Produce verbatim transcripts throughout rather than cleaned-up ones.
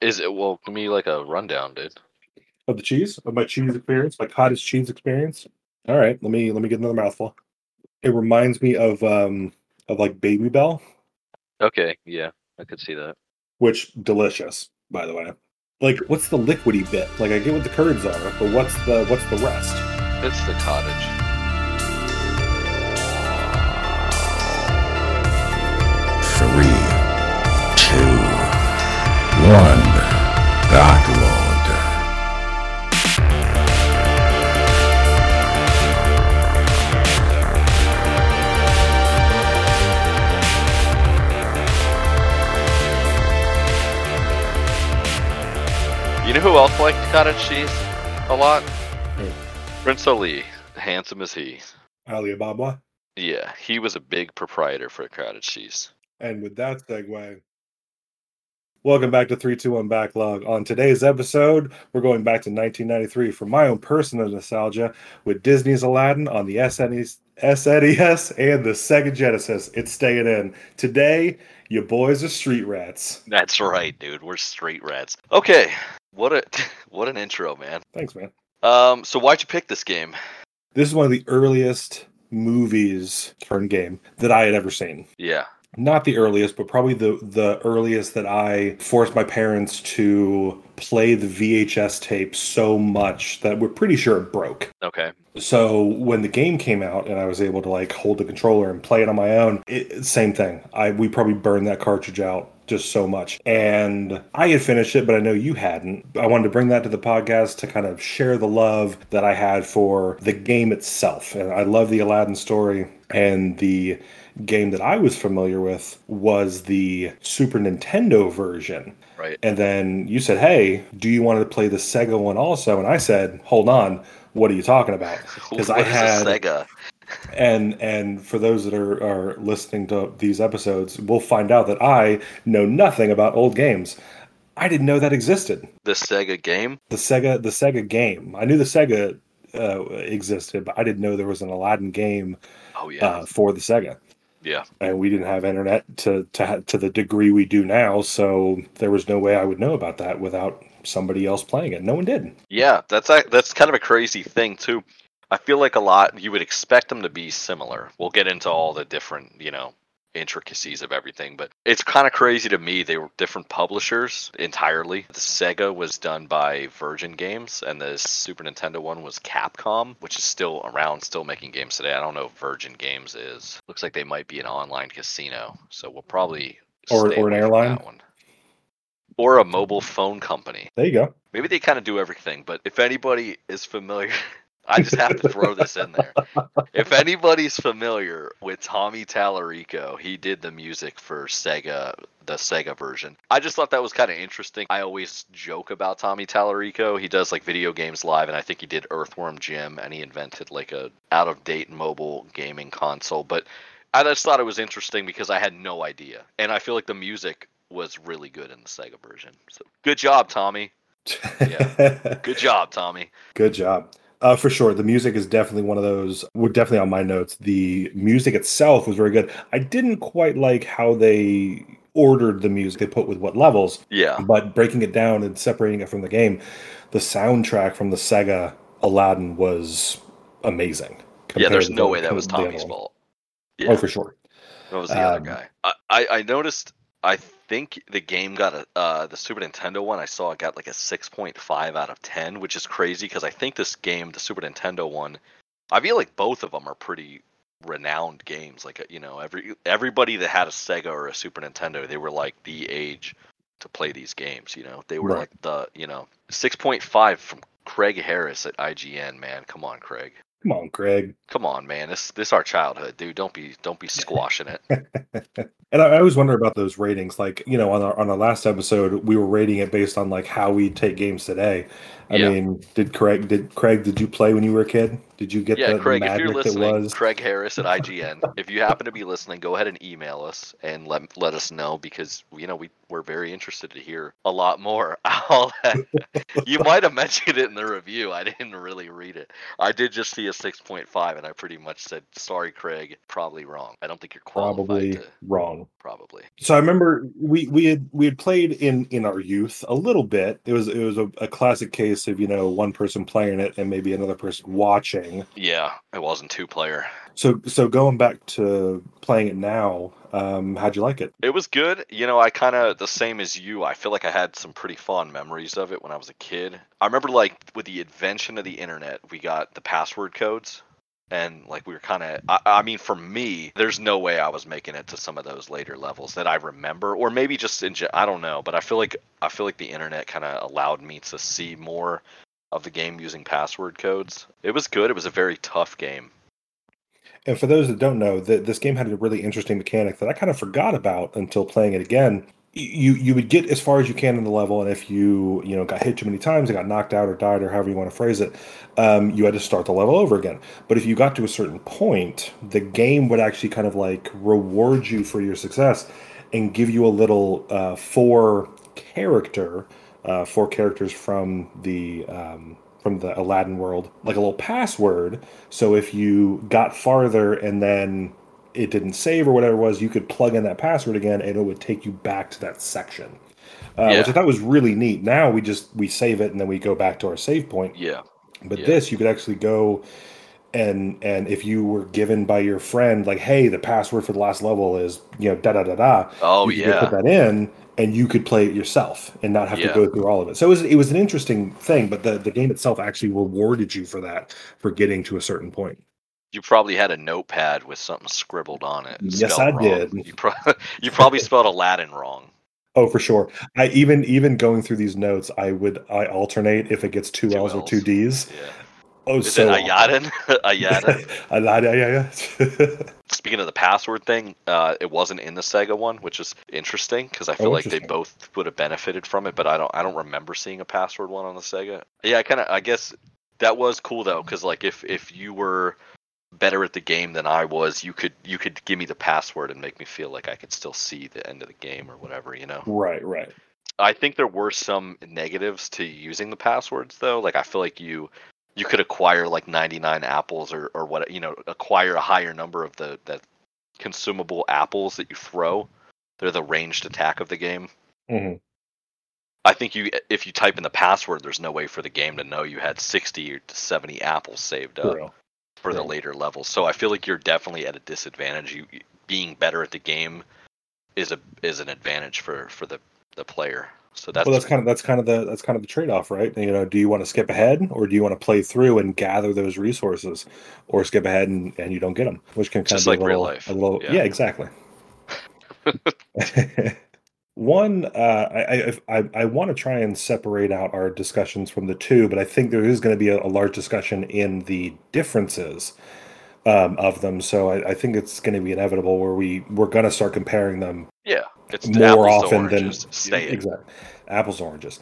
Is it? Well, give me like a rundown, dude. Of the cheese? Of my cheese experience? My cottage cheese experience? All right, let me let me get another mouthful. It reminds me of um of like Baby Bell. Okay, yeah, I could see that. Which delicious, by the way. Like, what's the liquidy bit? Like, I get what the curds are, but what's the what's the rest? It's the cottage. One backlog. You know who else liked cottage cheese a lot? Hey. Prince Ali, handsome as he. Ali Baba? Yeah, he was a big proprietor for cottage cheese. And with that segue... Welcome back to three two one Backlog. On today's episode, we're going back to nineteen ninety-three for my own personal nostalgia with Disney's Aladdin on the S N E S, S N E S and the Sega Genesis. It's staying in. Today, you boys are street rats. That's right, dude. We're street rats. Okay, what a what an intro, man. Thanks, man. Um, so why'd you pick this game? This is one of the earliest movies turned game that I had ever seen. Yeah. Not the earliest, but probably the, the earliest that I forced my parents to play the V H S tape so much that we're pretty sure it broke. Okay. So when the game came out and I was able to like hold the controller and play it on my own, it, same thing. I we probably burned that cartridge out just so much. And I had finished it, but I know you hadn't. I wanted to bring that to the podcast to kind of share the love that I had for the game itself. And I love the Aladdin story, and the game that I was familiar with was the Super Nintendo version. Right. And then you said, hey, do you want to play the Sega one also? And I said, hold on, what are you talking about? Because I had Sega. And and for those that are, are listening to these episodes, we'll find out that I know nothing about old games. I didn't know that existed. The Sega game? The Sega the Sega game. I knew the Sega uh, existed, but I didn't know there was an Aladdin game oh, yeah. uh, for the Sega. Yeah, and we didn't have internet to to to the degree we do now, so there was no way I would know about that without somebody else playing it. No one did. Yeah, that's a, that's kind of a crazy thing too. I feel like a lot you would expect them to be similar. We'll get into all the different, you know, intricacies of everything, but it's kind of crazy to me. They were different publishers entirely. The Sega was done by Virgin Games, and the Super Nintendo one was Capcom, which is still around, still making games today. I don't know if Virgin Games is. Looks like they might be an online casino, so we'll probably or stay or an airline that one. Or a mobile phone company. There you go. Maybe they kind of do everything, but if anybody is familiar. I just have to throw this in there. If anybody's familiar with Tommy Tallarico, he did the music for Sega, the Sega version. I just thought that was kind of interesting. I always joke about Tommy Tallarico. He does like video games live, and I think he did Earthworm Jim, and he invented like a out-of-date mobile gaming console. But I just thought it was interesting because I had no idea. And I feel like the music was really good in the Sega version. So good job, Tommy. Yeah. Good job, Tommy. Good job. Uh, for sure. The music is definitely one of those. We're definitely on my notes. The music itself was very good. I didn't quite like how they ordered the music they put with what levels. Yeah. But breaking it down and separating it from the game, the soundtrack from the Sega Aladdin was amazing. Yeah, there's no way that was Tommy's fault. Yeah. Oh, for sure. That was the um, other guy. I, I, I noticed, I think the game got a uh, the Super Nintendo one I saw it got like a six point five out of ten, which is crazy because I think this game, the Super Nintendo one, I feel like both of them are pretty renowned games. Like, you know, every everybody that had a Sega or a Super Nintendo, they were like the age to play these games. You know, they were right. like the you know six point five from Craig Harris at I G N. Man, come on, Craig. Come on, Craig. Come on, man. This this our childhood, dude. Don't be don't be squashing it. And I, I always wonder about those ratings. Like, you know, on our on our last episode, we were rating it based on like how we take games today. I yeah. mean, did Craig did Craig did you play when you were a kid? Did you get yeah, the, Craig, the magic if you're listening, it was? Craig Harris at I G N. If you happen to be listening, go ahead and email us and let let us know because you know we we're very interested to hear a lot more. I'll, you might have mentioned it in the review. I didn't really read it. I did just see a six point five, and I pretty much said, "Sorry, Craig, probably wrong. I don't think you're qualified." Probably to... wrong. two. Probably. So I remember we we had we had played in, in our youth a little bit. It was it was a, a classic case of, you know, one person playing it and maybe another person watching. Yeah, it wasn't two player. So so going back to playing it now, um, how'd you like it? It was good. You know, I kind of, the same as you, I feel like I had some pretty fond memories of it when I was a kid. I remember, like, with the invention of the internet, we got the password codes. And, like, we were kind of, I, I mean, for me, there's no way I was making it to some of those later levels that I remember. Or maybe just, in, I don't know. But I feel like I feel like the internet kind of allowed me to see more of the game using password codes. It was good. It was a very tough game. And for those that don't know, the, this game had a really interesting mechanic that I kind of forgot about until playing it again. You you would get as far as you can in the level, and if you you know got hit too many times, and got knocked out or died or however you want to phrase it, um, you had to start the level over again. But if you got to a certain point, the game would actually kind of like reward you for your success and give you a little uh, four character, uh, four characters from the. Um, from the Aladdin world, like a little password. So if you got farther and then it didn't save or whatever it was, you could plug in that password again and it would take you back to that section, uh, yeah. which I thought was really neat. Now we just, we save it and then we go back to our save point. Yeah. But yeah. This, you could actually go and, and if you were given by your friend, like, hey, the password for the last level is, you know, da, da, da, da. Oh you yeah. Could put that in. And you could play it yourself and not have yeah. to go through all of it. So it was, it was an interesting thing, but the, the game itself actually rewarded you for that, for getting to a certain point. You probably had a notepad with something scribbled on it. Yes, I wrong. did. You, pro- you probably spelled Aladdin wrong. Oh, for sure. I even even going through these notes, I would I alternate if it gets two, two L's, L's or two D's. Yeah. Oh, is so it Aladdin? Aladdin. Aladdin. Speaking of the password thing, uh, it wasn't in the Sega one, which is interesting because I feel oh, like they both would have benefited from it. But I don't, I don't remember seeing a password one on the Sega. Yeah, I kind of, I guess that was cool though, because like if, if you were better at the game than I was, you could you could give me the password and make me feel like I could still see the end of the game or whatever, you know? Right, right. I think there were some negatives to using the passwords though. Like I feel like you. You could acquire like ninety-nine apples or, or what, you know, acquire a higher number of the, the consumable apples that you throw. They're the ranged attack of the game. Mm-hmm. I think you if you type in the password, there's no way for the game to know you had sixty or seventy apples saved up Real. for Real. the later levels. So I feel like you're definitely at a disadvantage. You being better at the game is a is an advantage for, for the, the player. So that's well, that's kind of that's kind of the that's kind of the trade-off, right? You know, do you want to skip ahead, or do you want to play through and gather those resources, or skip ahead and, and you don't get them, which can kind just of like be a real little, life. A little, yeah. yeah, exactly. One, uh, I I I want to try and separate out our discussions from the two, but I think there is going to be a, a large discussion in the differences um, of them. So I, I think it's going to be inevitable where we we're going to start comparing them. Yeah. It's more often than exactly apples and oranges.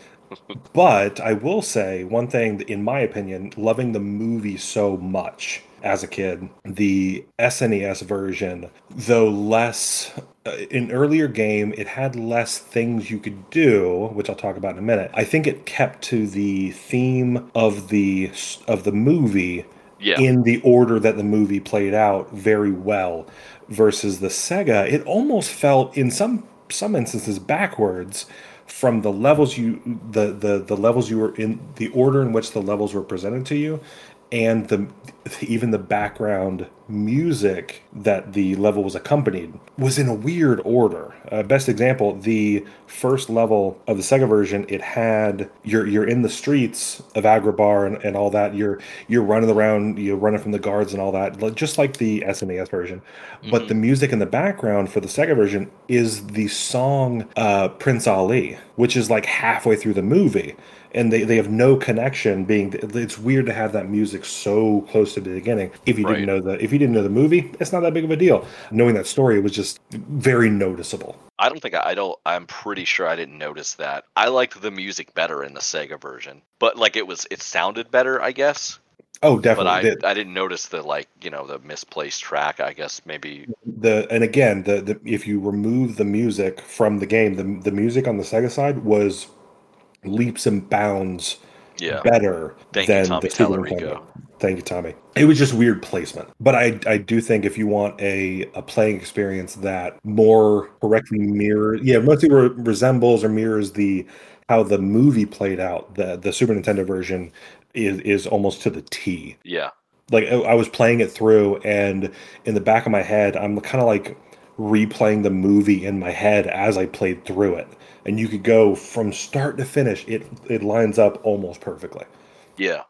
But I will say one thing, in my opinion, loving the movie so much as a kid, the S N E S version, though less uh, an earlier game, it had less things you could do, which I'll talk about in a minute. I think it kept to the theme of the of the movie yeah. in the order that the movie played out very well. Versus the Sega, it almost felt in some some instances backwards from the levels you the the the levels you were in, the order in which the levels were presented to you, and the even the background music that the level was accompanied was in a weird order. Uh, best example, the first level of the Sega version, it had you're you're in the streets of Agrabah and, and all that. You're you're running around, you're running from the guards and all that, just like the S N E S version. Mm-hmm. But the music in the background for the Sega version is the song uh, Prince Ali, which is like halfway through the movie. And they, they have no connection. Being it's weird to have that music so close to the beginning. If you right. didn't know the if you didn't know the movie, it's not that big of a deal. Knowing that story, it was just very noticeable. I don't think I, I don't. I'm pretty sure I didn't notice that. I liked the music better in the Sega version, but like it was it sounded better, I guess. Oh, definitely. But I, did. I didn't notice the like you know the misplaced track. I guess maybe the and again the, the if you remove the music from the game, the the music on the Sega side was. Leaps and bounds yeah. better Thank than you, Tommy Tallarico. Thank you, Tommy. It was just weird placement. But I I do think if you want a, a playing experience that more correctly mirrors, yeah, mostly re- resembles or mirrors the how the movie played out, the, the Super Nintendo version is, is almost to the T. Yeah. Like, I was playing it through, and in the back of my head, I'm kind of like replaying the movie in my head as I played through it. And you could go from start to finish, it it lines up almost perfectly. Yeah.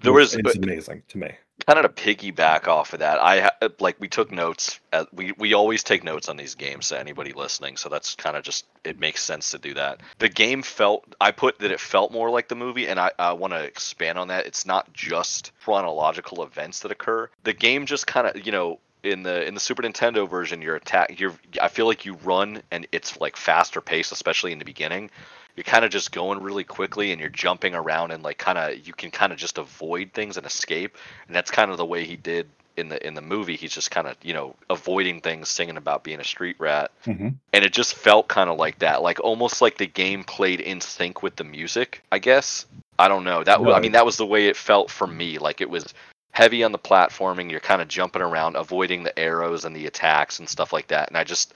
There was, it's amazing to me. Kind of to piggyback off of that, I like we took notes. At, we we always take notes on these games to anybody listening, so that's kind of just it makes sense to do that. The game felt I put that it felt more like the movie, and I, I want to expand on that. It's not just chronological events that occur. The game just kind of you know. In the in the Super Nintendo version, you're attack. You're I feel like you run and it's like faster paced, especially in the beginning. You're kind of just going really quickly and you're jumping around and like kind of you can kind of just avoid things and escape. And that's kind of the way he did in the in the movie. He's just kind of you know avoiding things, singing about being a street rat, mm-hmm. and it just felt kind of like that, like almost like the game played in sync with the music. I guess I don't know that. No. I mean that was the way it felt for me. Like it was. Heavy on the platforming, you're kind of jumping around, avoiding the arrows and the attacks and stuff like that. And I just,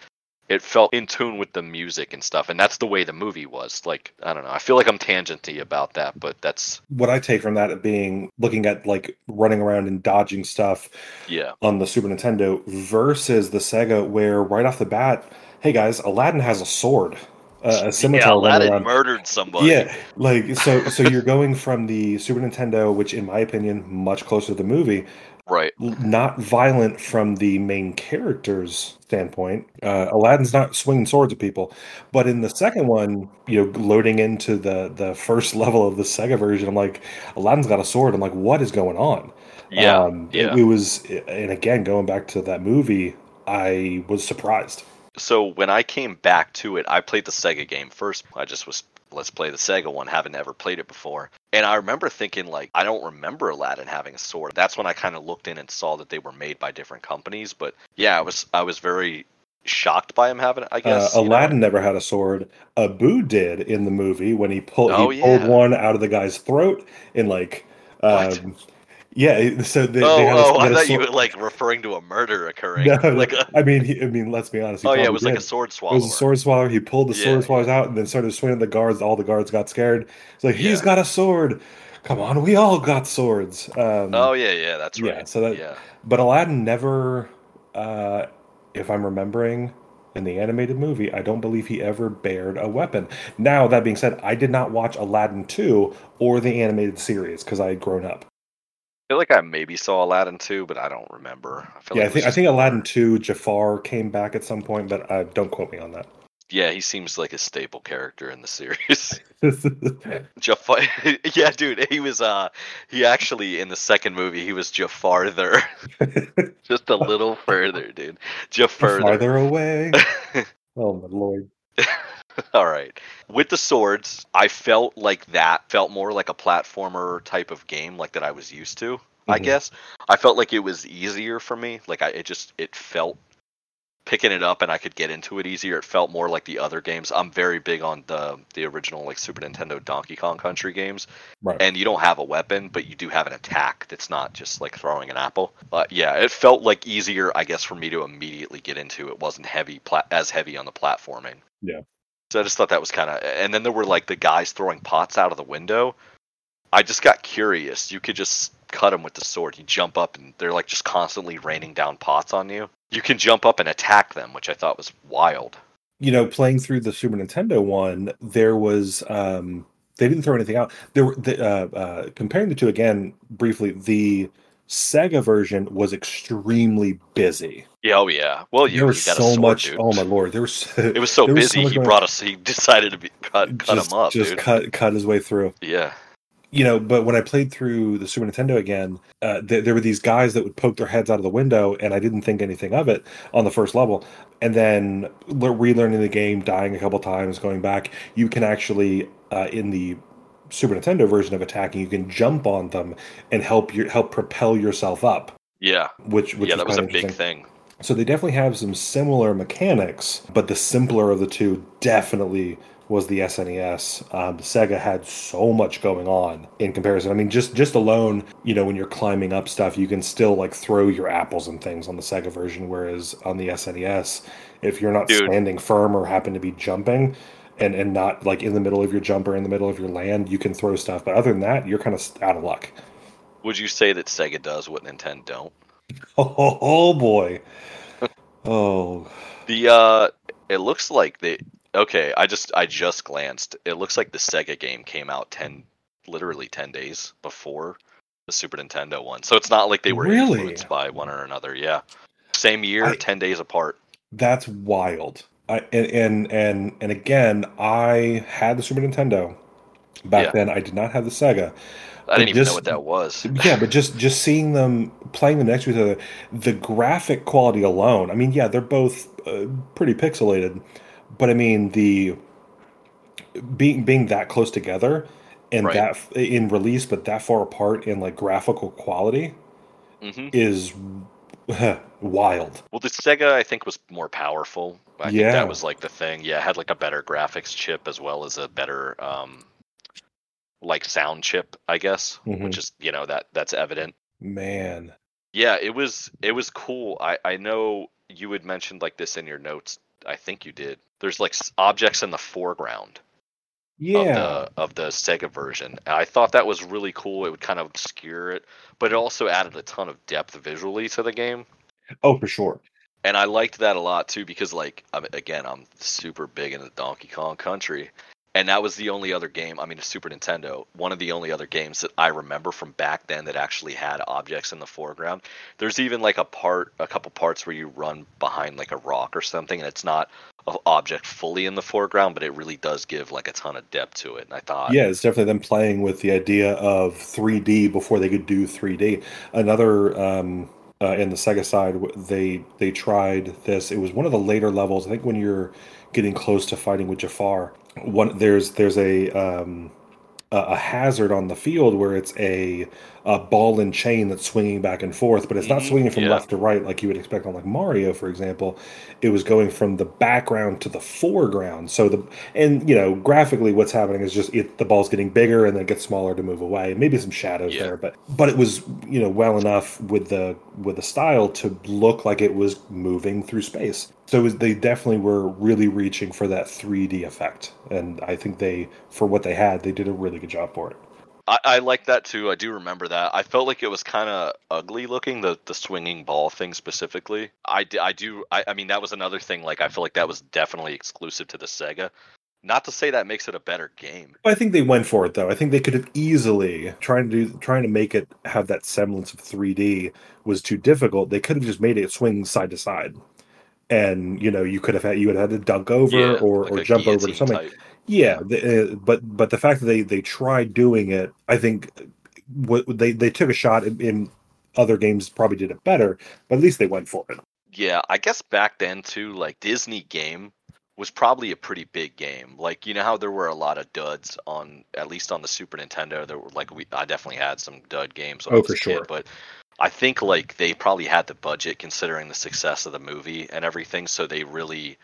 it felt in tune with the music and stuff. And that's the way the movie was. Like, I don't know. I feel like I'm tangenty about that, but that's... What I take from that being looking at, like, running around and dodging stuff yeah. on the Super Nintendo versus the Sega where right off the bat, hey guys, Aladdin has a sword. Uh, a scimitar yeah, Aladdin murdered somebody. Yeah, like so. So you're going from the Super Nintendo, which, in my opinion, much closer to the movie, right? Not violent from the main character's standpoint. Uh, Aladdin's not swinging swords at people, but in the second one, you know, loading into the the first level of the Sega version, I'm like, Aladdin's got a sword. I'm like, what is going on? Yeah, um, yeah. It, it was, and again, going back to that movie, I was surprised. So when I came back to it, I played the Sega game first. I just was, let's play the Sega one. Haven't ever played it before. And I remember thinking, like, I don't remember Aladdin having a sword. That's when I kind of looked in and saw that they were made by different companies. But yeah, I was I was very shocked by him having it, I guess. Uh, Aladdin know? never had a sword. Abu did in the movie when he, pull, oh, he yeah. pulled one out of the guy's throat and, like... Um, Yeah, so they. Oh, they had a, oh they had I thought you were like referring to a murder occurring. No, like a... I mean, he, I mean, let's be honest. Oh yeah, it was did. like a sword swallower. It was a sword swallower. He pulled the yeah, sword swallowers yeah. out and then started swinging the guards. All the guards got scared. It's like yeah. he's got a sword. Come on, we all got swords. Um, oh yeah, yeah, that's right. Yeah, so that. Yeah. But Aladdin never, uh, if I'm remembering, in the animated movie, I don't believe he ever bared a weapon. Now that being said, I did not watch Aladdin two or the animated series because I had grown up. I feel like I maybe saw Aladdin two, but I don't remember. I feel yeah, like I think I think Aladdin two, Jafar came back at some point, but uh, don't quote me on that. Yeah, he seems like a staple character in the series. Jafar, yeah, dude, he was. Uh, he actually in the second movie, he was Jafarther, just a little further, dude. Jafarther farther away. Oh my lord. All right. With the swords, I felt like that felt more like a platformer type of game like that I was used to, mm-hmm. I guess. I felt like it was easier for me. Like I it just it felt picking it up and I could get into it easier. It felt more like the other games. I'm very big on the the original like Super Nintendo Donkey Kong Country games. Right. And you don't have a weapon, but you do have an attack that's not just like throwing an apple. But yeah, it felt like easier, I guess, for me to immediately get into. It wasn't heavy pla- as heavy on the platforming. Yeah. So I just thought that was kind of... And then there were, like, the guys throwing pots out of the window. I just got curious. You could just cut them with the sword. You jump up, and they're, like, just constantly raining down pots on you. You can jump up and attack them, which I thought was wild. You know, playing through the Super Nintendo one, there was... Um, they didn't throw anything out. There were the, uh, uh, comparing the two again, briefly, the Sega version was extremely busy. Yeah, oh yeah. Well, you, there was you got so a sword, much. Dude. Oh my lord, there was. So, it was so busy. Was so he brought us. He decided to be, cut cut just, him up. Just dude. cut cut his way through. Yeah. You know, but when I played through the Super Nintendo again, uh, th- there were these guys that would poke their heads out of the window, and I didn't think anything of it on the first level. And then relearning the game, dying a couple times, going back, you can actually uh, in the Super Nintendo version of attacking, you can jump on them and help your help propel yourself up. Yeah, which which yeah, that was a big thing. So they definitely have some similar mechanics, but the simpler of the two definitely was the S N E S. Um, Sega had so much going on in comparison. I mean, just just alone, you know, when you're climbing up stuff, you can still like throw your apples and things on the Sega version, whereas on the S N E S, if you're not Dude. standing firm or happen to be jumping and, and not like in the middle of your jump or in the middle of your land, you can throw stuff. But other than that, you're kind of out of luck. Would you say that Sega does what Nintendo don't? Oh, oh, oh boy. Oh. The uh it looks like they okay, I just I just glanced. It looks like the Sega game came out ten literally ten days before the Super Nintendo one. So it's not like they were really? influenced by one or another, yeah. Same year, I, ten days apart. That's wild. I and, and and and again, I had the Super Nintendo. Back yeah. then I did not have the Sega. I didn't even just, know what that was. Yeah, but just, just seeing them playing them next to each other, the graphic quality alone, I mean, yeah, they're both uh, pretty pixelated, but I mean, the being being that close together and right. that in release, but that far apart in like graphical quality mm-hmm. is wild. Well, the Sega, I think, was more powerful. I yeah. think that was like the thing. Yeah, it had like a better graphics chip as well as a better... Um, like sound chip, I guess, mm-hmm. which is, you know, that that's evident. Man. Yeah, it was it was cool. I, I know you had mentioned like this in your notes. I think you did. There's like objects in the foreground. Yeah. Of the, of the Sega version. I thought that was really cool. It would kind of obscure it, but it also added a ton of depth visually to the game. Oh, for sure. And I liked that a lot too, because like, again, I'm super big into Donkey Kong Country. And that was the only other game, I mean, a Super Nintendo, one of the only other games that I remember from back then that actually had objects in the foreground. There's even like a part, a couple parts where you run behind like a rock or something, and it's not an object fully in the foreground, but it really does give like a ton of depth to it. And I thought... Yeah, it's definitely them playing with the idea of three D before they could do three D. Another... um Uh, in the Sega side, they they tried this. It was one of the later levels. I think when you're getting close to fighting with Jafar, one there's there's a um, a hazard on the field where it's a, a ball and chain that's swinging back and forth, but it's not swinging from yeah. left to right like you would expect on like Mario, for example. It was going from the background to the foreground. So the and you know graphically, what's happening is just it, the ball's getting bigger and then it gets smaller to move away. Maybe some shadows yeah. there, but but it was you know well enough with the with the style to look like it was moving through space. So it was, they definitely were really reaching for that three D effect, and I think they for what they had, they did a really good job for it. I, I like that too. I do remember that. I felt like it was kind of ugly looking, the, the swinging ball thing specifically. I, I do. I, I mean, that was another thing. Like, I feel like that was definitely exclusive to the Sega. Not to say that makes it a better game. I think they went for it though. I think they could have easily trying to do, trying to make it have that semblance of three D was too difficult. They could have just made it swing side to side, and you know you could have had you would have had to dunk over yeah, or, like or jump over to something. Type. Yeah, the, uh, but but the fact that they, they tried doing it, I think w- they, they took a shot in, in other games probably did it better, but at least they went for it. Yeah, I guess back then too, like Disney game was probably a pretty big game. Like, you know how there were a lot of duds on, at least on the Super Nintendo, there were like, we I definitely had some dud games. When oh, I was for a sure. Kid, but I think like they probably had the budget considering the success of the movie and everything, so they really...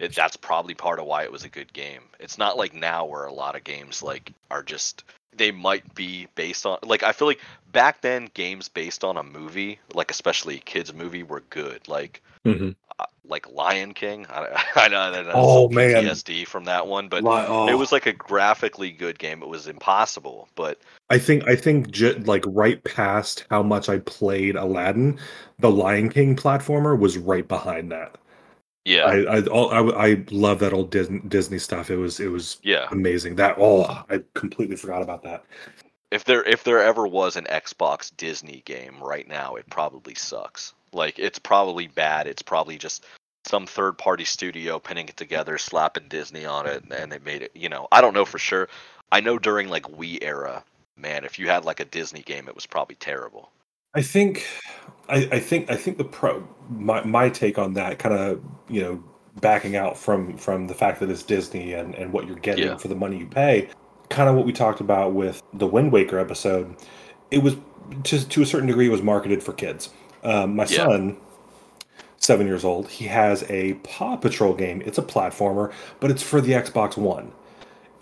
It, that's probably part of why it was a good game. It's not like now where a lot of games like are just they might be based on like I feel like back then games based on a movie, like especially a kids movie, were good. Like mm-hmm. uh, like Lion King. I, I know that oh man, P T S D from that one, but Li- oh. it was like a graphically good game. It was impossible, but I think I think j- like right past how much I played Aladdin, the Lion King platformer was right behind that. Yeah, I I, I I love that old Disney stuff. It was it was yeah. amazing. That oh, I completely forgot about that. If there if there ever was an Xbox Disney game right now, it probably sucks. Like it's probably bad. It's probably just some third party studio pinning it together, slapping Disney on it, and they made it. You know, I don't know for sure. I know during like Wii era, man, if you had like a Disney game, it was probably terrible. I think, I, I think, I think the pro my my take on that kind of you know backing out from, from the fact that it's Disney and, and what you're getting yeah. for the money you pay, kind of what we talked about with the Wind Waker episode. It was to to a certain degree it was marketed for kids. Um, my yeah. son, seven years old, he has a Paw Patrol game. It's a platformer, but it's for the Xbox One.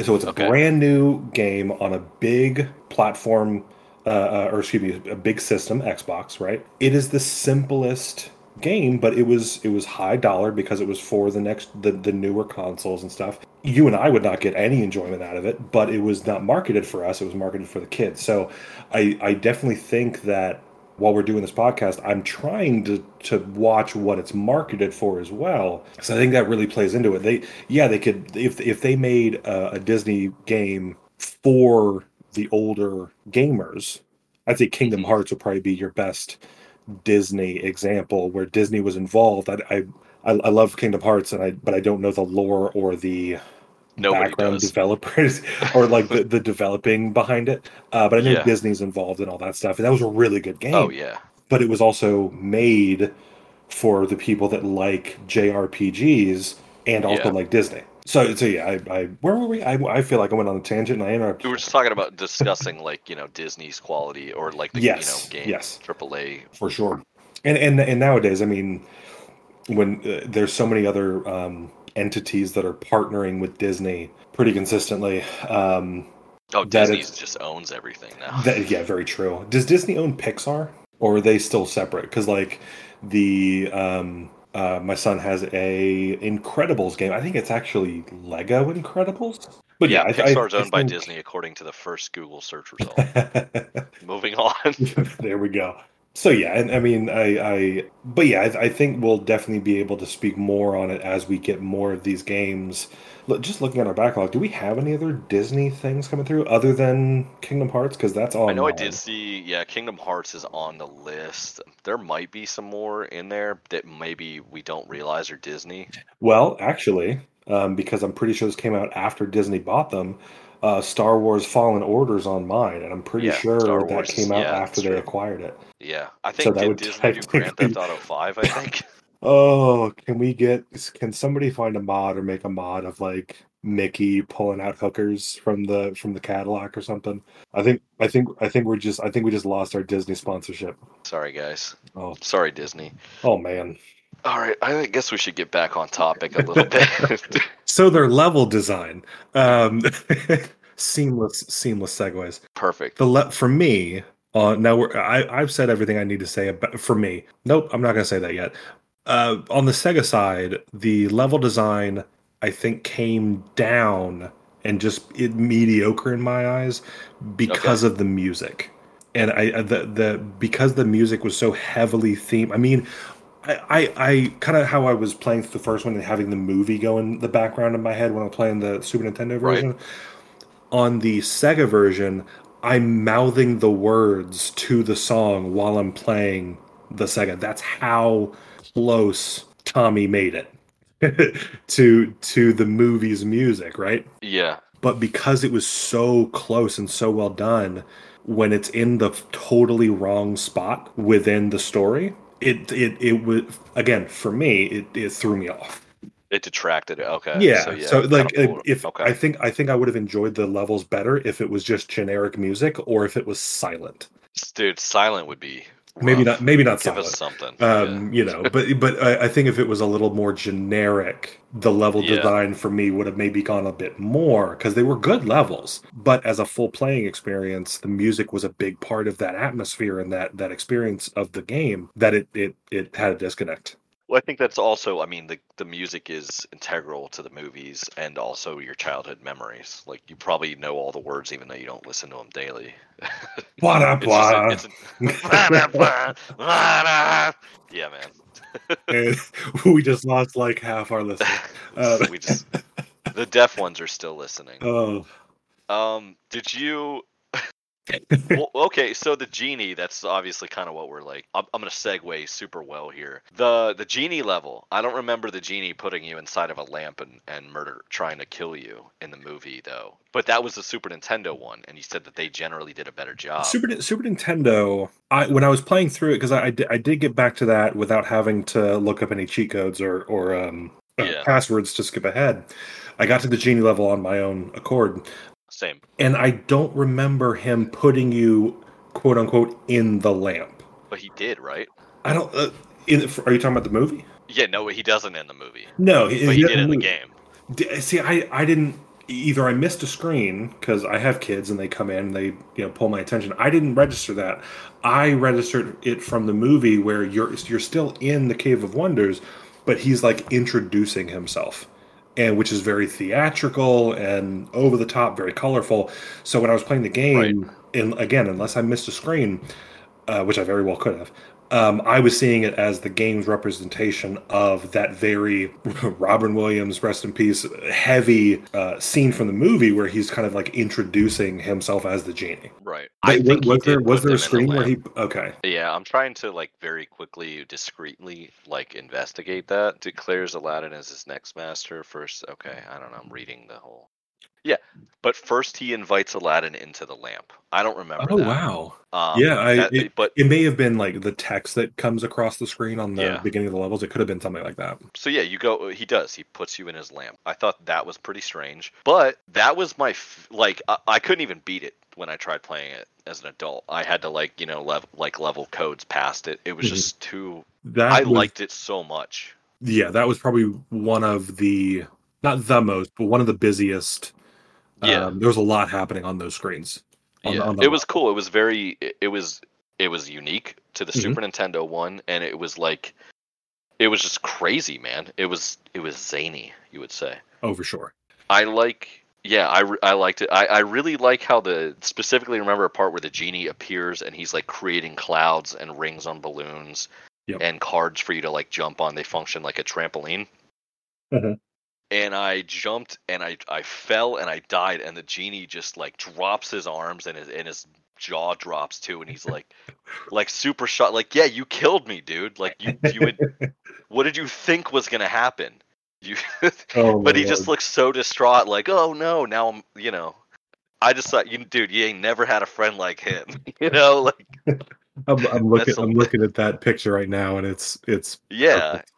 So it's a okay. brand new game on a big platform, uh, or excuse me, a big system, Xbox, right? It is the simplest game, but it was it was high dollar because it was for the next the, the newer consoles and stuff. You and I would not get any enjoyment out of it, but it was not marketed for us. It was marketed for the kids. So I, I definitely think that while we're doing this podcast, I'm trying to, to watch what it's marketed for as well. So I think that really plays into it. They yeah, they could if if they made a, a Disney game for the older gamers, I'd say Kingdom Hearts would probably be your best Disney example where Disney was involved. I I, I love Kingdom Hearts, and I but I don't know the lore or the Nobody background does. Developers or like the, the developing behind it. Uh, but I know yeah. Disney's involved in all that stuff, and that was a really good game. Oh yeah, but it was also made for the people that like J R P Gs and also yeah. like Disney. So so yeah, I, I where were we? I, I feel like I went on a tangent and I interrupted. We were just talking about discussing like, you know, Disney's quality or like the yes, you know, game yes. triple A for sure. And and and nowadays, I mean, when uh, there's so many other um, entities that are partnering with Disney pretty consistently. Um, oh, Disney just owns everything now. That, yeah, very true. Does Disney own Pixar, or are they still separate? Because like the um, Uh, my son has a Incredibles game. I think it's actually Lego Incredibles. But yeah, yeah Pixar's I, I, owned I think... by Disney, according to the first Google search result. Moving on. There we go. So yeah, and I mean, I, I but yeah, I, I think we'll definitely be able to speak more on it as we get more of these games. Look, just looking at our backlog, do we have any other Disney things coming through other than Kingdom Hearts? Because that's all. I know I did see. Yeah, Kingdom Hearts is on the list. There might be some more in there that maybe we don't realize are Disney. Well, actually, um, because I'm pretty sure this came out after Disney bought them. Uh, Star Wars Fallen Order's on mine, and I'm pretty yeah, sure Star that Wars, came out yeah, after they true. acquired it. Yeah, I think so that would Disney do Grand Theft Auto V, I think. Oh, can we get, can somebody find a mod or make a mod of like Mickey pulling out hookers from the from the Cadillac or something? I think I think I think we're just I think we just lost our Disney sponsorship. Sorry guys. Oh, sorry Disney. Oh man. All right, I guess we should get back on topic a little bit. So their level design, um, seamless, seamless segues. Perfect. The le- for me, uh, now we're, I, I've said everything I need to say about for me. Nope, I'm not going to say that yet. Uh, on the Sega side, the level design I think came down and just it mediocre in my eyes because okay. of the music, and I the the because the music was so heavily themed. I mean. I, I, I kind of how I was playing the first one and having the movie go in the background in my head when I'm playing the Super Nintendo version. Right. On the Sega version, I'm mouthing the words to the song while I'm playing the Sega. That's how close Tommy made it to to the movie's music, right? Yeah. But because it was so close and so well done, when it's in the totally wrong spot within the story... It it it was again for me. It, it threw me off. It detracted it. Okay. Yeah. So, yeah, so like kind of cool. if okay. I think I think I would have enjoyed the levels better if it was just generic music or if it was silent. Dude, silent would be rough. maybe not maybe not Give silent. Us something. Um, yeah. You know, but but I, I think if it was a little more generic, the level yeah. design for me would have maybe gone a bit more because they were good levels. But as a full playing experience, the music was a big part of that atmosphere and that that experience of the game that it it, it had a disconnect. Well, I think that's also, I mean, the, the music is integral to the movies and also your childhood memories. Like, you probably know all the words, even though you don't listen to them daily. Blah, blah. It's just a, it's a, blah, blah. Yeah, man. And we just lost like half our listeners. Uh, we just the deaf ones are still listening. Oh, um, did you? Well, okay, so the genie. That's obviously kind of what we're like. I'm, I'm gonna segue super well here. The the genie level. I don't remember the genie putting you inside of a lamp and and murder trying to kill you in the movie though. But that was the Super Nintendo one, and you said that they generally did a better job. Super Super Nintendo. I when I was playing through it because I, I, did, I did get back to that without having to look up any cheat codes or or um yeah. passwords to skip ahead. I got to the genie level on my own accord. Same. And I don't remember him putting you, quote unquote, in the lamp. But he did, right? I don't. Uh, in, are you talking about the movie? Yeah, no, he doesn't in the movie. No, he, but he, he did in the game. See, I, I didn't. either I missed a screen because I have kids and they come in and they, you know, pull my attention. I didn't register that. I registered it from the movie where you're you're still in the Cave of Wonders, but he's like introducing himself, and which is very theatrical and over the top, very colorful. So when I was playing the game, right. and again, unless I missed a screen, uh, which I very well could have, Um, I was seeing it as the game's representation of that very Robin Williams, rest in peace, heavy uh, scene from the movie where he's kind of like introducing himself as the genie. Right. I was, was there was there a screen where he? Okay. Yeah, I'm trying to like very quickly, discreetly like investigate that. Declares Aladdin as his next master first. Okay, I don't know. I'm reading the whole. Yeah, but first he invites Aladdin into the lamp. I don't remember oh, that. Oh, wow. Um, yeah, I, that, it, but, it may have been like the text that comes across the screen on the yeah. beginning of the levels. It could have been something like that. So yeah, you go. He does. He puts you in his lamp. I thought that was pretty strange. But that was my, f- like, I, I couldn't even beat it when I tried playing it as an adult. I had to, like, you know, lev- like level codes past it. It was mm-hmm. just too, that I was, liked it so much. Yeah, that was probably one of the, not the most, but one of the busiest. Yeah, um, there was a lot happening on those screens. On, yeah, on it was cool. It was very, it was, it was unique to the mm-hmm. Super Nintendo one, and it was like, it was just crazy, man. It was, it was zany, you would say. Oh, for sure. I like, yeah, I, I liked it. I, I really like how the, specifically remember a part where the genie appears and he's like creating clouds and rings on balloons yep. and cards for you to like jump on. They function like a trampoline. Mm-hmm. And I jumped, and I, I fell, and I died, and the genie just, like, drops his arms, and his, and his jaw drops, too, and he's, like, like super shocked. Like, yeah, you killed me, dude. Like, you, you would, what did you think was going to happen? You, oh, but he Lord. just looks so distraught, like, oh, no, now I'm, you know. I just thought, you, dude, you ain't never had a friend like him, you know? Like, I'm, I'm looking I'm looking at that picture right now, and it's it's yeah. Perfect.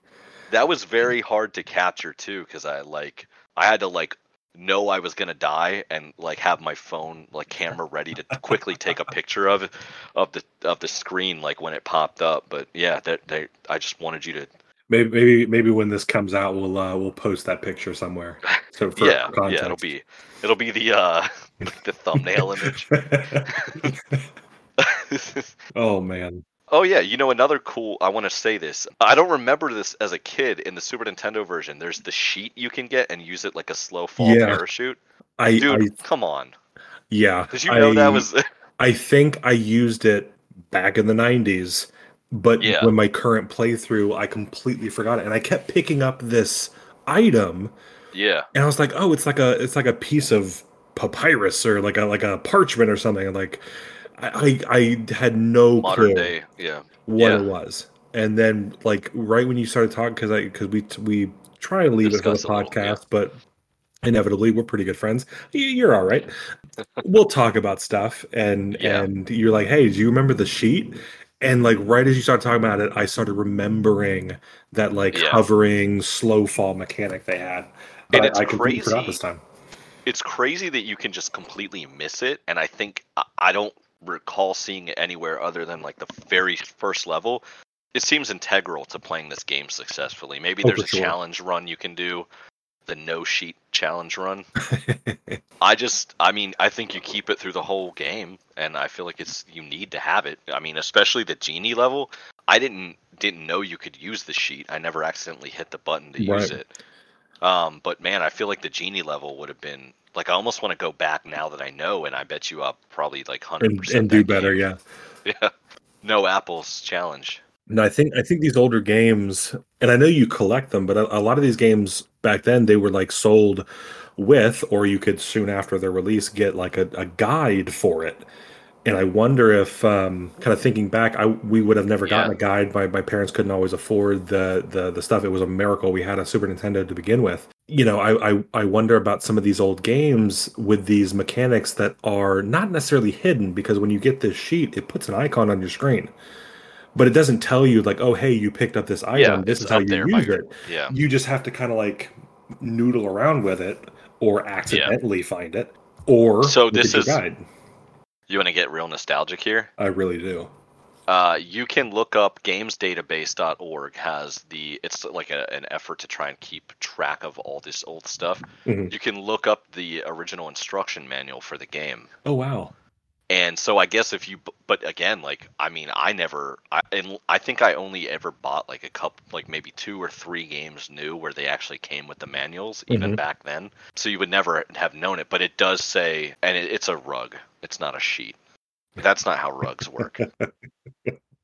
That was very hard to capture too, because I like I had to like know I was gonna die and like have my phone like camera ready to quickly take a picture of of the of the screen like when it popped up. But yeah, that they I just wanted you to maybe maybe maybe when this comes out we'll uh, we'll post that picture somewhere. So for yeah, context. yeah, it'll be it'll be the uh, the thumbnail image. Oh man. Oh, yeah. You know, another cool... I want to say this. I don't remember this as a kid in the Super Nintendo version. There's the sheet you can get and use it like a slow fall yeah. parachute. I, Dude, I, come on. Yeah. Because you know I, that was... I think I used it back in the nineties, but yeah. when my current playthrough, I completely forgot it. And I kept picking up this item. Yeah. And I was like, oh, it's like a it's like a piece of papyrus or like a like a parchment or something. And like... I I had no Modern clue day, yeah. what yeah. it was, and then like right when you started talking, because I because we we try and leave Discuss it for the podcast, little, yeah. but inevitably we're pretty good friends. You're all right. We'll talk about stuff, and yeah. and you're like, hey, do you remember the sheet? And like right as you started talking about it, I started remembering that like yeah. hovering slow fall mechanic they had. But and it's I completely forgot this time. It's crazy that you can just completely miss it, and I think I, I don't. recall seeing it anywhere other than like the very first level. It seems integral to playing this game successfully. Maybe there's oh, a sure. challenge run you can do, the no sheet challenge run. I just, I mean, I think you keep it through the whole game, and I feel like it's you need to have it. I mean, especially the genie level. I didn't didn't know you could use the sheet. I never accidentally hit the button to right. use it. Um, but man, I feel like the genie level would have been. Like, I almost want to go back now that I know, and I bet you I'll probably, like, one hundred percent And, and do better, game. yeah. Yeah. No apples challenge. No, I think I think these older games, and I know you collect them, but a, a lot of these games back then, they were, like, sold with, or you could soon after their release get, like, a, a guide for it. And I wonder if, um, kind of thinking back, I we would have never gotten yeah. a guide. My, my parents couldn't always afford the, the the stuff. It was a miracle we had a Super Nintendo to begin with. You know, I, I, I wonder about some of these old games with these mechanics that are not necessarily hidden, because when you get this sheet, it puts an icon on your screen. But it doesn't tell you, like, oh, hey, you picked up this item. Yeah, this is how you use it. Yeah. You just have to kind of, like, noodle around with it or accidentally yeah. find it. Or so this is. Guide. You want to get real nostalgic here? I really do. Uh, you can look up games database dot org has the, it's like a, an effort to try and keep track of all this old stuff. Mm-hmm. You can look up the original instruction manual for the game. Oh, wow. And so I guess if you, but again, like, I mean, I never, I, and I think I only ever bought like a couple, like maybe two or three games new where they actually came with the manuals, mm-hmm. even back then. So you would never have known it, but it does say, and it, it's a rug. It's not a sheet. That's not how rugs work.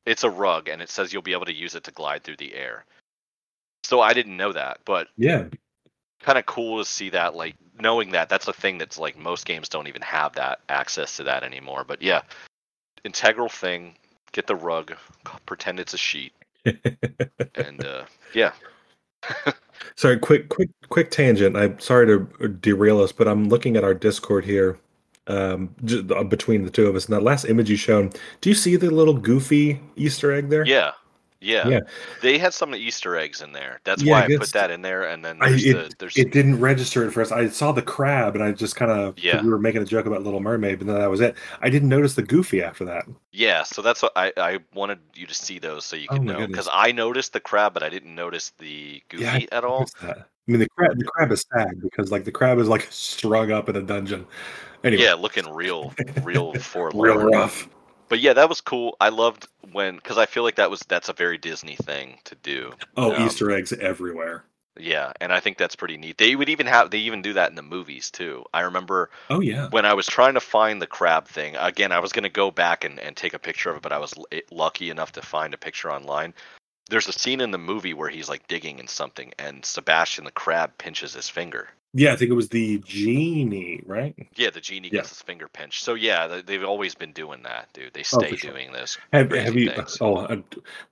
It's a rug, and it says you'll be able to use it to glide through the air. So I didn't know that, but yeah, kind of cool to see that, like, knowing that that's a thing that's, like, most games don't even have that access to that anymore. But yeah, integral thing, get the rug, pretend it's a sheet. And uh, yeah. Sorry, quick, quick, quick tangent. I'm sorry to derail us, but I'm looking at our Discord here. Um, between the two of us, and that last image you shown, do you see the little Goofy Easter egg there? Yeah, yeah, yeah. They had some Easter eggs in there. That's yeah, why I, I put that in there. And then there's I, it, the, there's... it didn't register it for us. I saw the crab, and I just kind of yeah. we were making a joke about Little Mermaid, but then that was it. I didn't notice the Goofy after that. Yeah, so that's what I, I wanted you to see those so you could oh know, because I noticed the crab, but I didn't notice the Goofy yeah, at all. That. I mean, the crab, the crab is sad because like the crab is like strung up in a dungeon. Anyway. Yeah, looking real, real for real rough. But yeah, that was cool. I loved when, because I feel like that was that's a very Disney thing to do. Oh, um, Easter eggs everywhere. Yeah, and I think that's pretty neat. They would even have they even do that in the movies too. I remember. Oh yeah. When I was trying to find the crab thing again, I was going to go back and, and take a picture of it, but I was l- lucky enough to find a picture online. There's a scene in the movie where he's like digging in something, and Sebastian the crab pinches his finger. Yeah, I think it was the genie, right? Yeah, the genie yeah. gets his finger pinched. So yeah, they've always been doing that, dude. They stay oh, sure. doing this. Have, have you? Things. Oh, uh,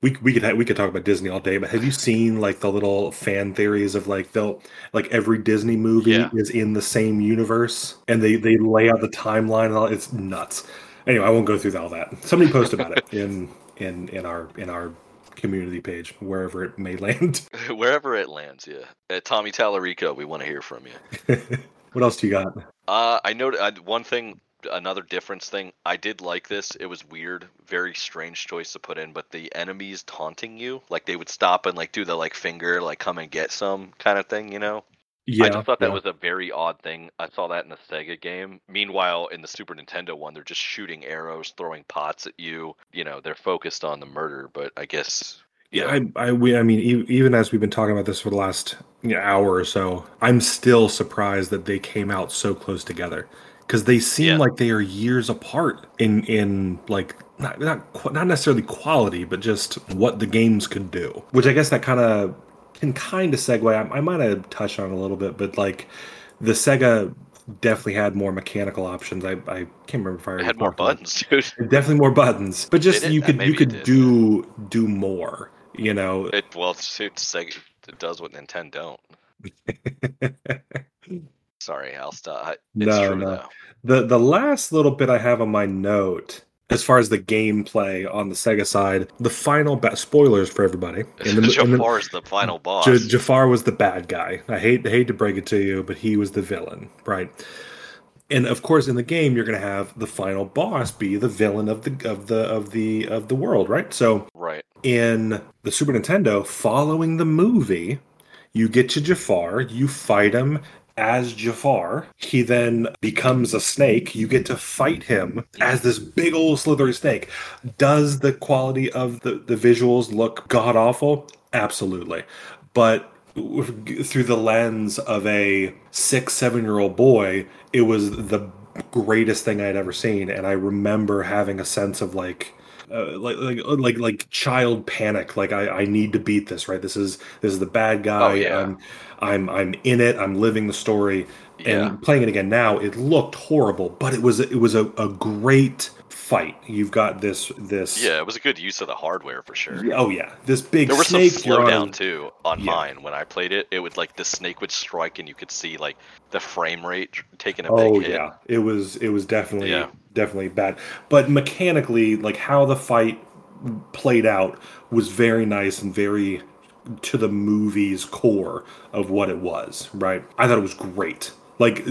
we we could we could talk about Disney all day, but have you seen like the little fan theories of like they'll like every Disney movie yeah. is in the same universe, and they, they lay out the timeline and all. It's nuts. Anyway, I won't go through all that. Somebody post about it in in in our in our. community page, wherever it may land. Wherever it lands, yeah. At Tommy Tallarico, we want to hear from you. What else do you got? Uh, I know uh, one thing, another difference thing. I did like this. It was weird, very strange choice to put in, but the enemies taunting you, like they would stop and like do the like finger, like come and get some kind of thing, you know? Yeah. I just thought that yeah. was a very odd thing. I saw that in the Sega game. Meanwhile, in the Super Nintendo one, they're just shooting arrows, throwing pots at you. You know, they're focused on the murder, but I guess... Yeah, yeah I I, we, I mean, e- even as we've been talking about this for the last you know, hour or so, I'm still surprised that they came out so close together. Because they seem yeah. like they are years apart in, in like... Not, not, not necessarily quality, but just what the games could do. Which I guess that kind of... can kind of segue. I, I might have touched on it a little bit, but like the Sega definitely had more mechanical options. I, I can't remember if I, I had more buttons, dude. Definitely more buttons, but just you could you could do do more. You know, it well, it's Sega. It does what Nintendo don't. Sorry, I'll stop. It's no, true, no. Though. The the last little bit I have on my note. As far as the gameplay on the Sega side, the final ba- spoilers for everybody. In the, Jafar is the, the final boss. J- Jafar was the bad guy. I hate hate to break it to you, but he was the villain, right? And of course, in the game, you're going to have the final boss be the villain of the of the of the of the world, right? So, right. In the Super Nintendo, following the movie, you get to Jafar, you fight him. As Jafar, he then becomes a snake. You get to fight him as this big old slithery snake. Does the quality of the, the visuals look god-awful? Absolutely. But through the lens of a six, seven-year-old boy, it was the greatest thing I had ever seen. And I remember having a sense of like... Uh, like like like like child panic. Like I, I need to beat this. Right. This is this is the bad guy. Oh, yeah. I'm I'm I'm in it. I'm living the story yeah. and playing it again now. It looked horrible, but it was it was a, a great fight. You've got this this. Yeah, it was a good use of the hardware for sure. Oh yeah, this big. There was snake some slowdown too on yeah. mine when I played it. It would like the snake would strike and you could see like the frame rate taking a oh, big hit. Oh yeah, it was it was definitely. Yeah. Definitely bad, but mechanically, like how the fight played out was very nice and very to the movie's core of what it was, right? I thought it was great. Like,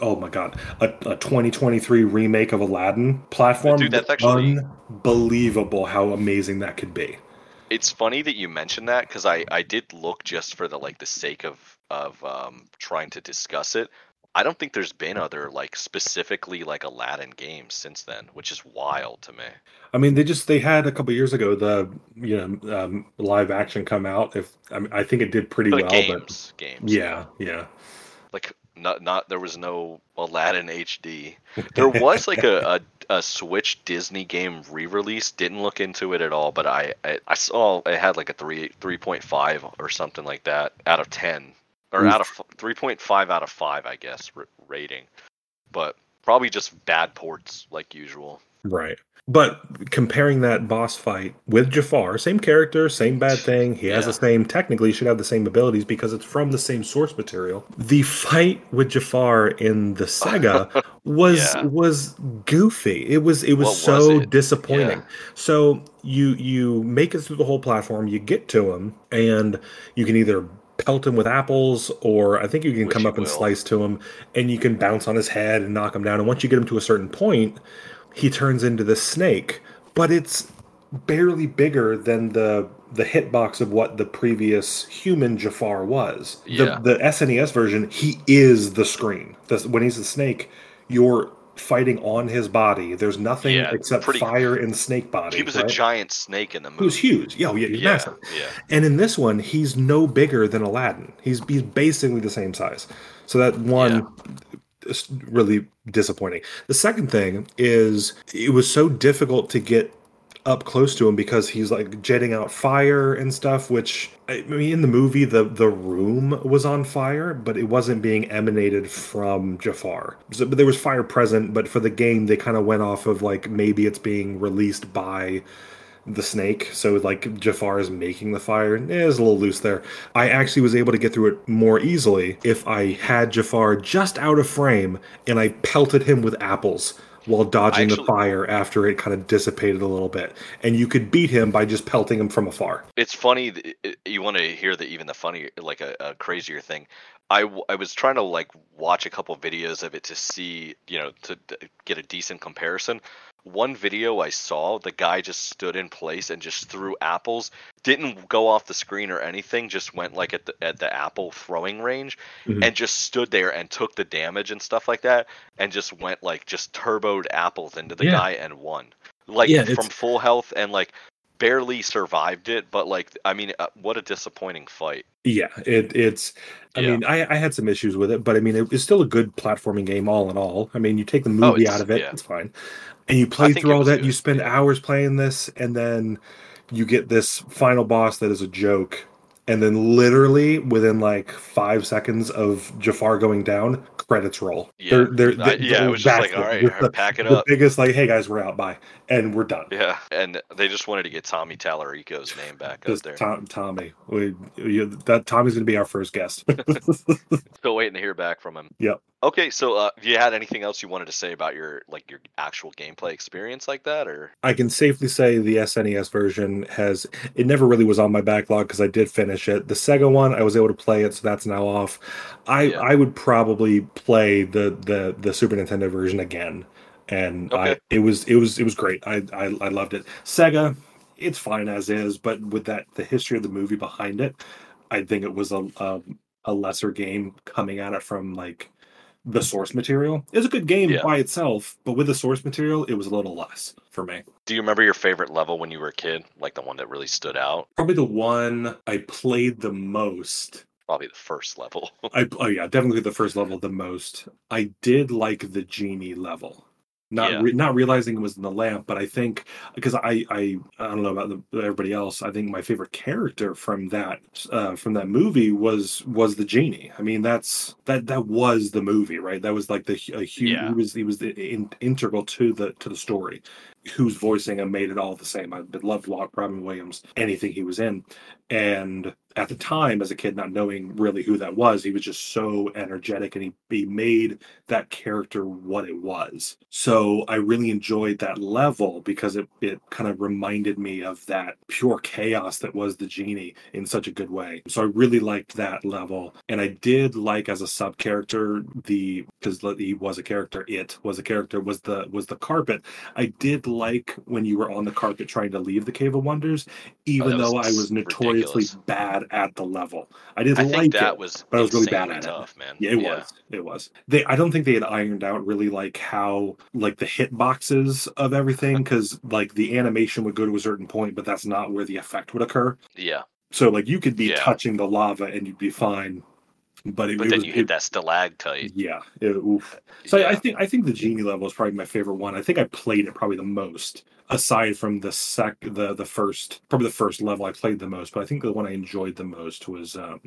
oh my God, a, a twenty twenty-three remake of Aladdin platform. Dude, that's actually unbelievable how amazing that could be. It's funny that you mentioned that, because I, I did look just for the like the sake of of um, trying to discuss it. I don't think there's been other like specifically like Aladdin games since then, which is wild to me. I mean, they just they had a couple years ago the you know um, live action come out. If I, mean, I think it did pretty but well, games, but games, yeah, yeah, yeah. Like not not there was no Aladdin H D. There was like a. a a Switch Disney game re-release. Didn't look into it at all, but I, I, I saw it had like a three point five or something like that out of ten, or Oof. out of three point five out of five, I guess, r- rating. But probably just bad ports like usual. Right. But comparing that boss fight with Jafar, same character, same bad thing. He has yeah. the same, technically should have the same abilities because it's from the same source material. The fight with Jafar in the Sega was yeah. was goofy. It was it was what so was it? disappointing. Yeah. So you you make it through the whole platform, you get to him, and you can either pelt him with apples, or I think you can Which come up will. and slice to him, and you can bounce on his head and knock him down. And once you get him to a certain point, he turns into the snake, but it's barely bigger than the the hitbox of what the previous human Jafar was. Yeah. The, the S N E S version, he is the screen. The, when he's the snake, you're fighting on his body. There's nothing yeah, except pretty, fire and snake body. He was right? a giant snake in the movie. He was huge. Yeah, yeah, he's yeah, massive. Yeah. And in this one, he's no bigger than Aladdin. He's, he's basically the same size. So that one... Yeah. Really disappointing. The second thing is it was so difficult to get up close to him because he's like jetting out fire and stuff, which I mean in the movie the the room was on fire, but it wasn't being emanated from Jafar. So, but there was fire present, but for the game they kind of went off of like maybe it's being released by the snake, so like Jafar is making the fire. Eh, it's a little loose there. I actually was able to get through it more easily if I had Jafar just out of frame and I pelted him with apples while dodging actually, the fire after it kind of dissipated a little bit. And you could beat him by just pelting him from afar. It's funny. That you want to hear the even the funnier, like a, a crazier thing. I, I was trying to like watch a couple videos of it to see, you know, to, to get a decent comparison. One video I saw, the guy just stood in place and just threw apples. Didn't go off the screen or anything. Just went like at the, at the apple throwing range, mm-hmm. and just stood there and took the damage and stuff like that. And just went like just turboed apples into the yeah. guy and won. Like yeah, from full health and like barely survived it. But like, I mean, uh, what a disappointing fight. Yeah, it, it's. I yeah. mean, I, I had some issues with it, but I mean, it, it's still a good platforming game all in all. I mean, you take the movie oh, out of it, yeah. it's fine. And you play through all that, good. you spend yeah. hours playing this, and then you get this final boss that is a joke. And then literally within like five seconds of Jafar going down, credits roll. Yeah, they're, they're, I, yeah they're it was just like, all right, the, pack it the up. The biggest like, hey guys, we're out, bye. And we're done. Yeah, and they just wanted to get Tommy Tallarico's name back just up there. Tom, Tommy. We, you, that Tommy's going to be our first guest. Still waiting to hear back from him. Yep. Okay, so uh, if you had anything else you wanted to say about your like your actual gameplay experience like that, or I can safely say the S N E S version has it never really was on my backlog because I did finish it. The Sega one, I was able to play it, so that's now off. I yeah. I would probably play the the the Super Nintendo version again, and okay. I it was it was it was great. I, I I loved it. Sega, it's fine as is, but with that the history of the movie behind it, I think it was a a, a lesser game coming at it from like. The source material is a good game yeah. by itself, but with the source material, it was a little less for me. Do you remember your favorite level when you were a kid? Like the one that really stood out? Probably the one I played the most. Probably the first level. I, oh yeah, definitely the first level the most. I did like the genie level. Not yeah. re- not realizing it was in the lamp, but I think because I, I I don't know about the, everybody else. I think my favorite character from that uh, from that movie was was the genie. I mean, that's that that was the movie, right? That was like the a huge. Yeah. He was he was the, in, integral to the to the story. Who's voicing him made it all the same. I loved Robin Williams, anything he was in, and at the time as a kid, not knowing really who that was, he was just so energetic and he, he made that character what it was. So I really enjoyed that level because it, it kind of reminded me of that pure chaos that was the genie in such a good way. So I really liked that level. And I did like as a sub character, the, because he was a character, it was a character, was the, was the carpet. I did like when you were on the carpet trying to leave the Cave of Wonders, even oh, though I was notoriously ridiculous. bad at the level. I didn't I like think that it, was but I was really bad at tough, it. Man. Yeah, it yeah. was. It was. They I don't think they had ironed out really like how like the hit boxes of everything, because like the animation would go to a certain point, but that's not where the effect would occur. Yeah. So like you could be yeah. touching the lava and you'd be fine. But, it, but it then was, you hit it, that stalactite. Yeah. It, oof. So yeah. I, I think I think the genie level is probably my favorite one. I think I played it probably the most, aside from the sec the the first probably the first level I played the most. But I think the one I enjoyed the most was um,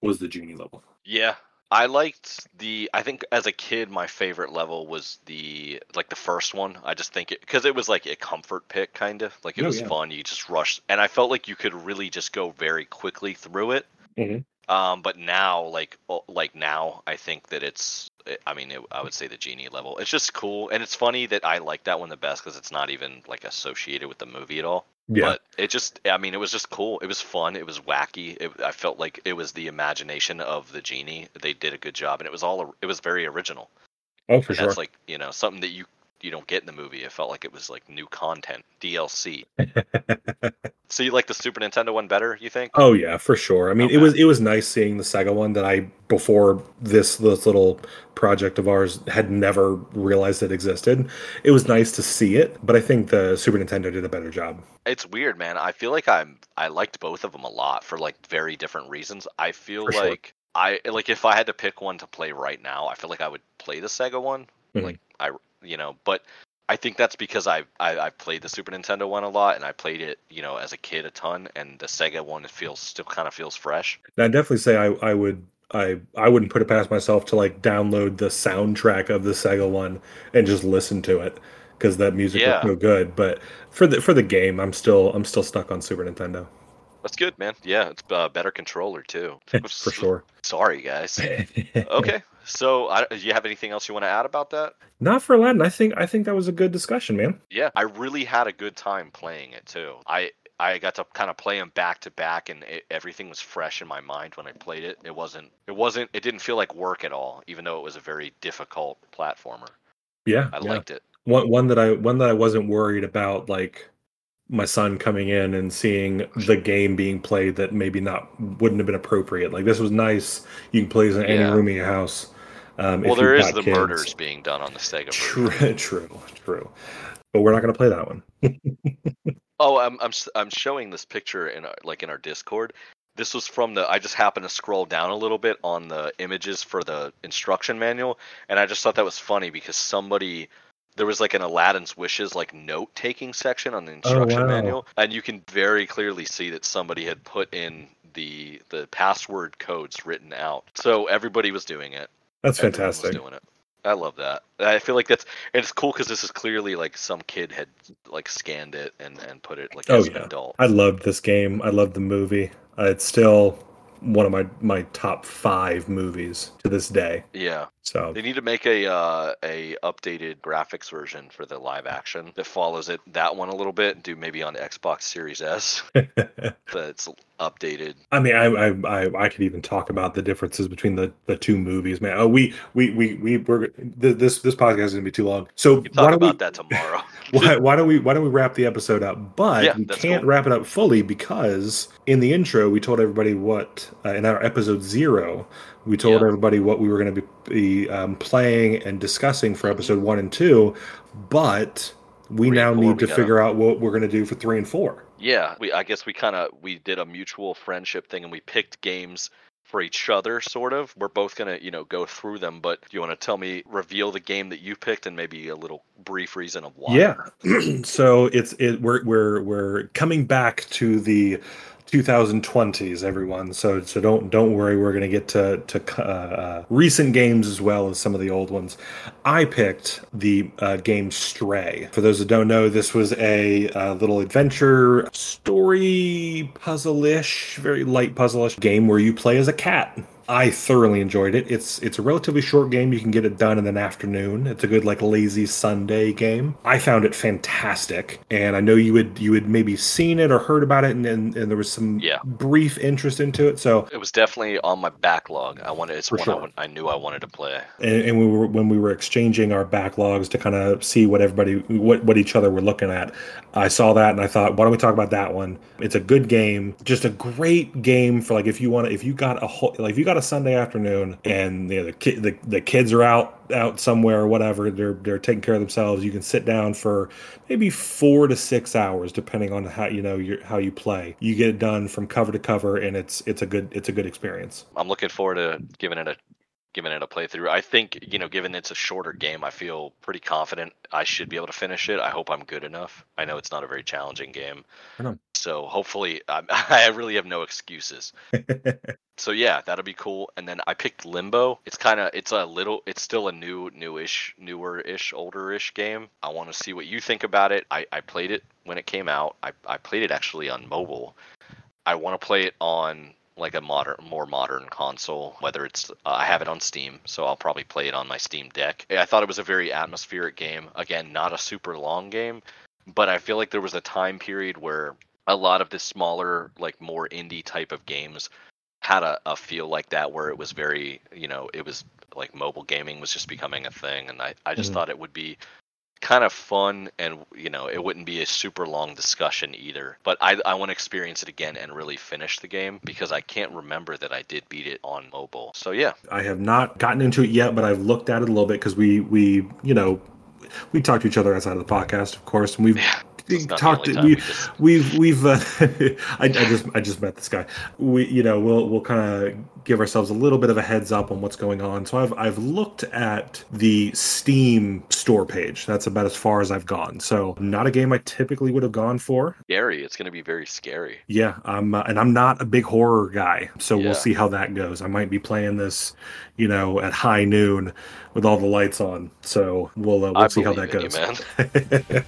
was the genie level. Yeah. I liked the, I think as a kid, my favorite level was the, like the first one. I just think it, because it was like a comfort pick kind of, like it oh, was yeah. fun. You just rushed. And I felt like you could really just go very quickly through it. Mm-hmm. Um, but now, like, like now, I think that it's, I mean, it, I would say the genie level. It's just cool. And it's funny that I like that one the best because it's not even, like, associated with the movie at all. Yeah. But it just, I mean, it was just cool. It was fun. It was wacky. It, I felt like it was the imagination of the genie. They did a good job. And it was all, it was very original. Oh, for and sure. That's, like, you know, something that you, you don't get in the movie. It felt like it was, like, new content, D L C. So you like the Super Nintendo one better, you think? Oh yeah, for sure. I mean, okay. it was it was nice seeing the Sega one that I before this this little project of ours had never realized it existed. It was nice to see it, but I think the Super Nintendo did a better job. It's weird, man. I feel like I'm I liked both of them a lot for like very different reasons. I feel for like sure. I like if I had to pick one to play right now, I feel like I would play the Sega one. Mm-hmm. Like I you know, but I think that's because I, I I played the Super Nintendo one a lot, and I played it, you know, as a kid a ton, and the Sega one it feels still kind of feels fresh. And I'd definitely say I, I would I I wouldn't put it past myself to like download the soundtrack of the Sega one and just listen to it because that music yeah. was so good. But for the for the game, I'm still I'm still stuck on Super Nintendo. That's good, man. Yeah, it's a better controller too. For sure. Sorry, guys. Okay. So, I, do you have anything else you want to add about that? Not for Aladdin. I think I think that was a good discussion, man. Yeah, I really had a good time playing it too. I I got to kind of play them back to back, and it, everything was fresh in my mind when I played it. It wasn't. It wasn't. It didn't feel like work at all, even though it was a very difficult platformer. Yeah, I yeah. liked it. One one that I one that I wasn't worried about, like my son coming in and seeing the game being played that maybe not wouldn't have been appropriate. Like this was nice. You can play this in any yeah. room in your house. Um, well, there is the kids. Murders being done on the Sega. True, true, true. But we're not going to play that one. oh, I'm I'm I'm showing this picture in our, like in our Discord. This was from the. I just happened to scroll down a little bit on the images for the instruction manual, and I just thought that was funny because somebody. There was like an Aladdin's Wishes like note taking section on the instruction oh, wow. manual, and you can very clearly see that somebody had put in the the password codes written out. So everybody was doing it. That's Everyone fantastic. Doing it. I love that. I feel like that's and it's cool because this is clearly like some kid had like scanned it and, and put it like oh, as yeah. an adult. I loved this game. I loved the movie. Uh, it's still one of my, my top five movies to this day. Yeah. So they need to make a uh, a updated graphics version for the live action that follows it that one a little bit and do maybe on Xbox Series S. That's updated. I mean, I, I I I could even talk about the differences between the, the two movies, man. Oh, we we we we we're this this podcast is gonna be too long. So talk why don't about we, that tomorrow. why why don't we why don't we wrap the episode up? But yeah, we can't cool. wrap it up fully because in the intro we told everybody what uh, in our episode zero. We told yeah. everybody what we were going to be, be um, playing and discussing for episode one and two, but we three now four, need to figure them. out what we're going to do for three and four. Yeah, we. I guess we kind of we did a mutual friendship thing, and we picked games for each other, sort of. We're both going to, you know, go through them, but do you want to tell me, reveal the game that you picked and maybe a little brief reason of why? Yeah. So it's it we're we're we're coming back to the two thousand twenties, everyone. So so don't don't worry. We're going to get to to uh, recent games as well as some of the old ones. I picked the uh, game Stray. For those that don't know, this was a, a little adventure story puzzle-ish, very light puzzle-ish game where you play as a cat. I thoroughly enjoyed it. It's it's a relatively short game. You can get it done in an afternoon. It's a good like lazy Sunday game. I found it fantastic, and I know you would you had maybe seen it or heard about it, and, and, and there was some yeah. brief interest into it. So it was definitely on my backlog. I wanted it's one sure. I, I knew I wanted to play. And, and we were when we were exchanging our backlogs to kind of see what everybody what what each other were looking at. I saw that and I thought, why don't we talk about that one? It's a good game, just a great game for like if you want if you got a whole like if you got a Sunday afternoon and you know, the, ki- the the kids are out out somewhere or whatever, they're they're taking care of themselves. You can sit down for maybe four to six hours depending on how you know your, how you play. You get it done from cover to cover, and it's it's a good it's a good experience. I'm looking forward to giving it a giving it a playthrough. I think, you know, given it's a shorter game, I feel pretty confident I should be able to finish it. I hope I'm good enough. I know it's not a very challenging game. So hopefully I'm, I really have no excuses. So yeah, that'll be cool. And then I picked Limbo. It's kind of, it's a little, it's still a new, newish, newer-ish, older-ish game. I want to see what you think about it. I, I played it when it came out. I, I played it actually on mobile. I want to play it on like a modern, more modern console, whether it's, uh, I have it on Steam, so I'll probably play it on my Steam Deck. I thought it was a very atmospheric game. Again, not a super long game, but I feel like there was a time period where a lot of the smaller, like more indie type of games had a, a feel like that, where it was very, you know, it was like mobile gaming was just becoming a thing. And I, I just mm-hmm. thought it would be kind of fun, and you know it wouldn't be a super long discussion either, but i i want to experience it again and really finish the game, because I can't remember that I did beat it on mobile. So yeah, I have not gotten into it yet, but I've looked at it a little bit, because we we you know we talk to each other outside of the podcast, of course, and we've yeah. talked we, we just... we've we've uh, I, I just I just met this guy. We you know we'll we'll kind of give ourselves a little bit of a heads up on what's going on. So I've I've looked at the Steam store page. That's about as far as I've gone. So not a game I typically would have gone for. Scary. It's going to be very scary. Yeah. I'm uh, and I'm not a big horror guy. So yeah. We'll see how that goes. I might be playing this, you know, at high noon with all the lights on. So we'll uh, we'll see how that goes. You, man.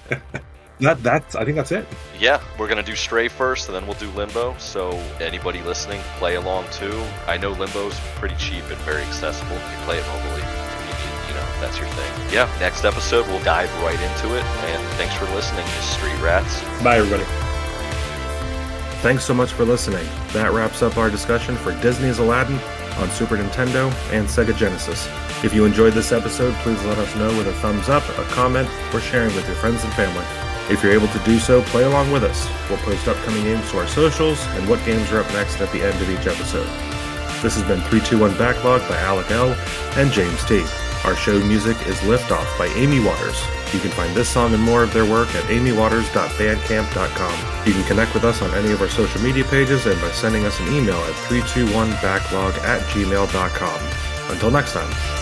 That, that's, I think that's it. Yeah, we're going to do Stray first, and then we'll do Limbo. So anybody listening, play along too. I know Limbo's pretty cheap and very accessible. You play it mobily, you know, that's your thing. Yeah, next episode, we'll dive right into it. And thanks for listening to Street Rats. Bye, everybody. Thanks so much for listening. That wraps up our discussion for Disney's Aladdin on Super Nintendo and Sega Genesis. If you enjoyed this episode, please let us know with a thumbs up, a comment, or sharing with your friends and family. If you're able to do so, play along with us. We'll post upcoming games to our socials and what games are up next at the end of each episode. This has been three two one Backlog by Alec L. and James T. Our show music is Liftoff by Amy Waters. You can find this song and more of their work at amy waters dot bandcamp dot com. You can connect with us on any of our social media pages and by sending us an email at three two one backlog at gmail dot com. Until next time.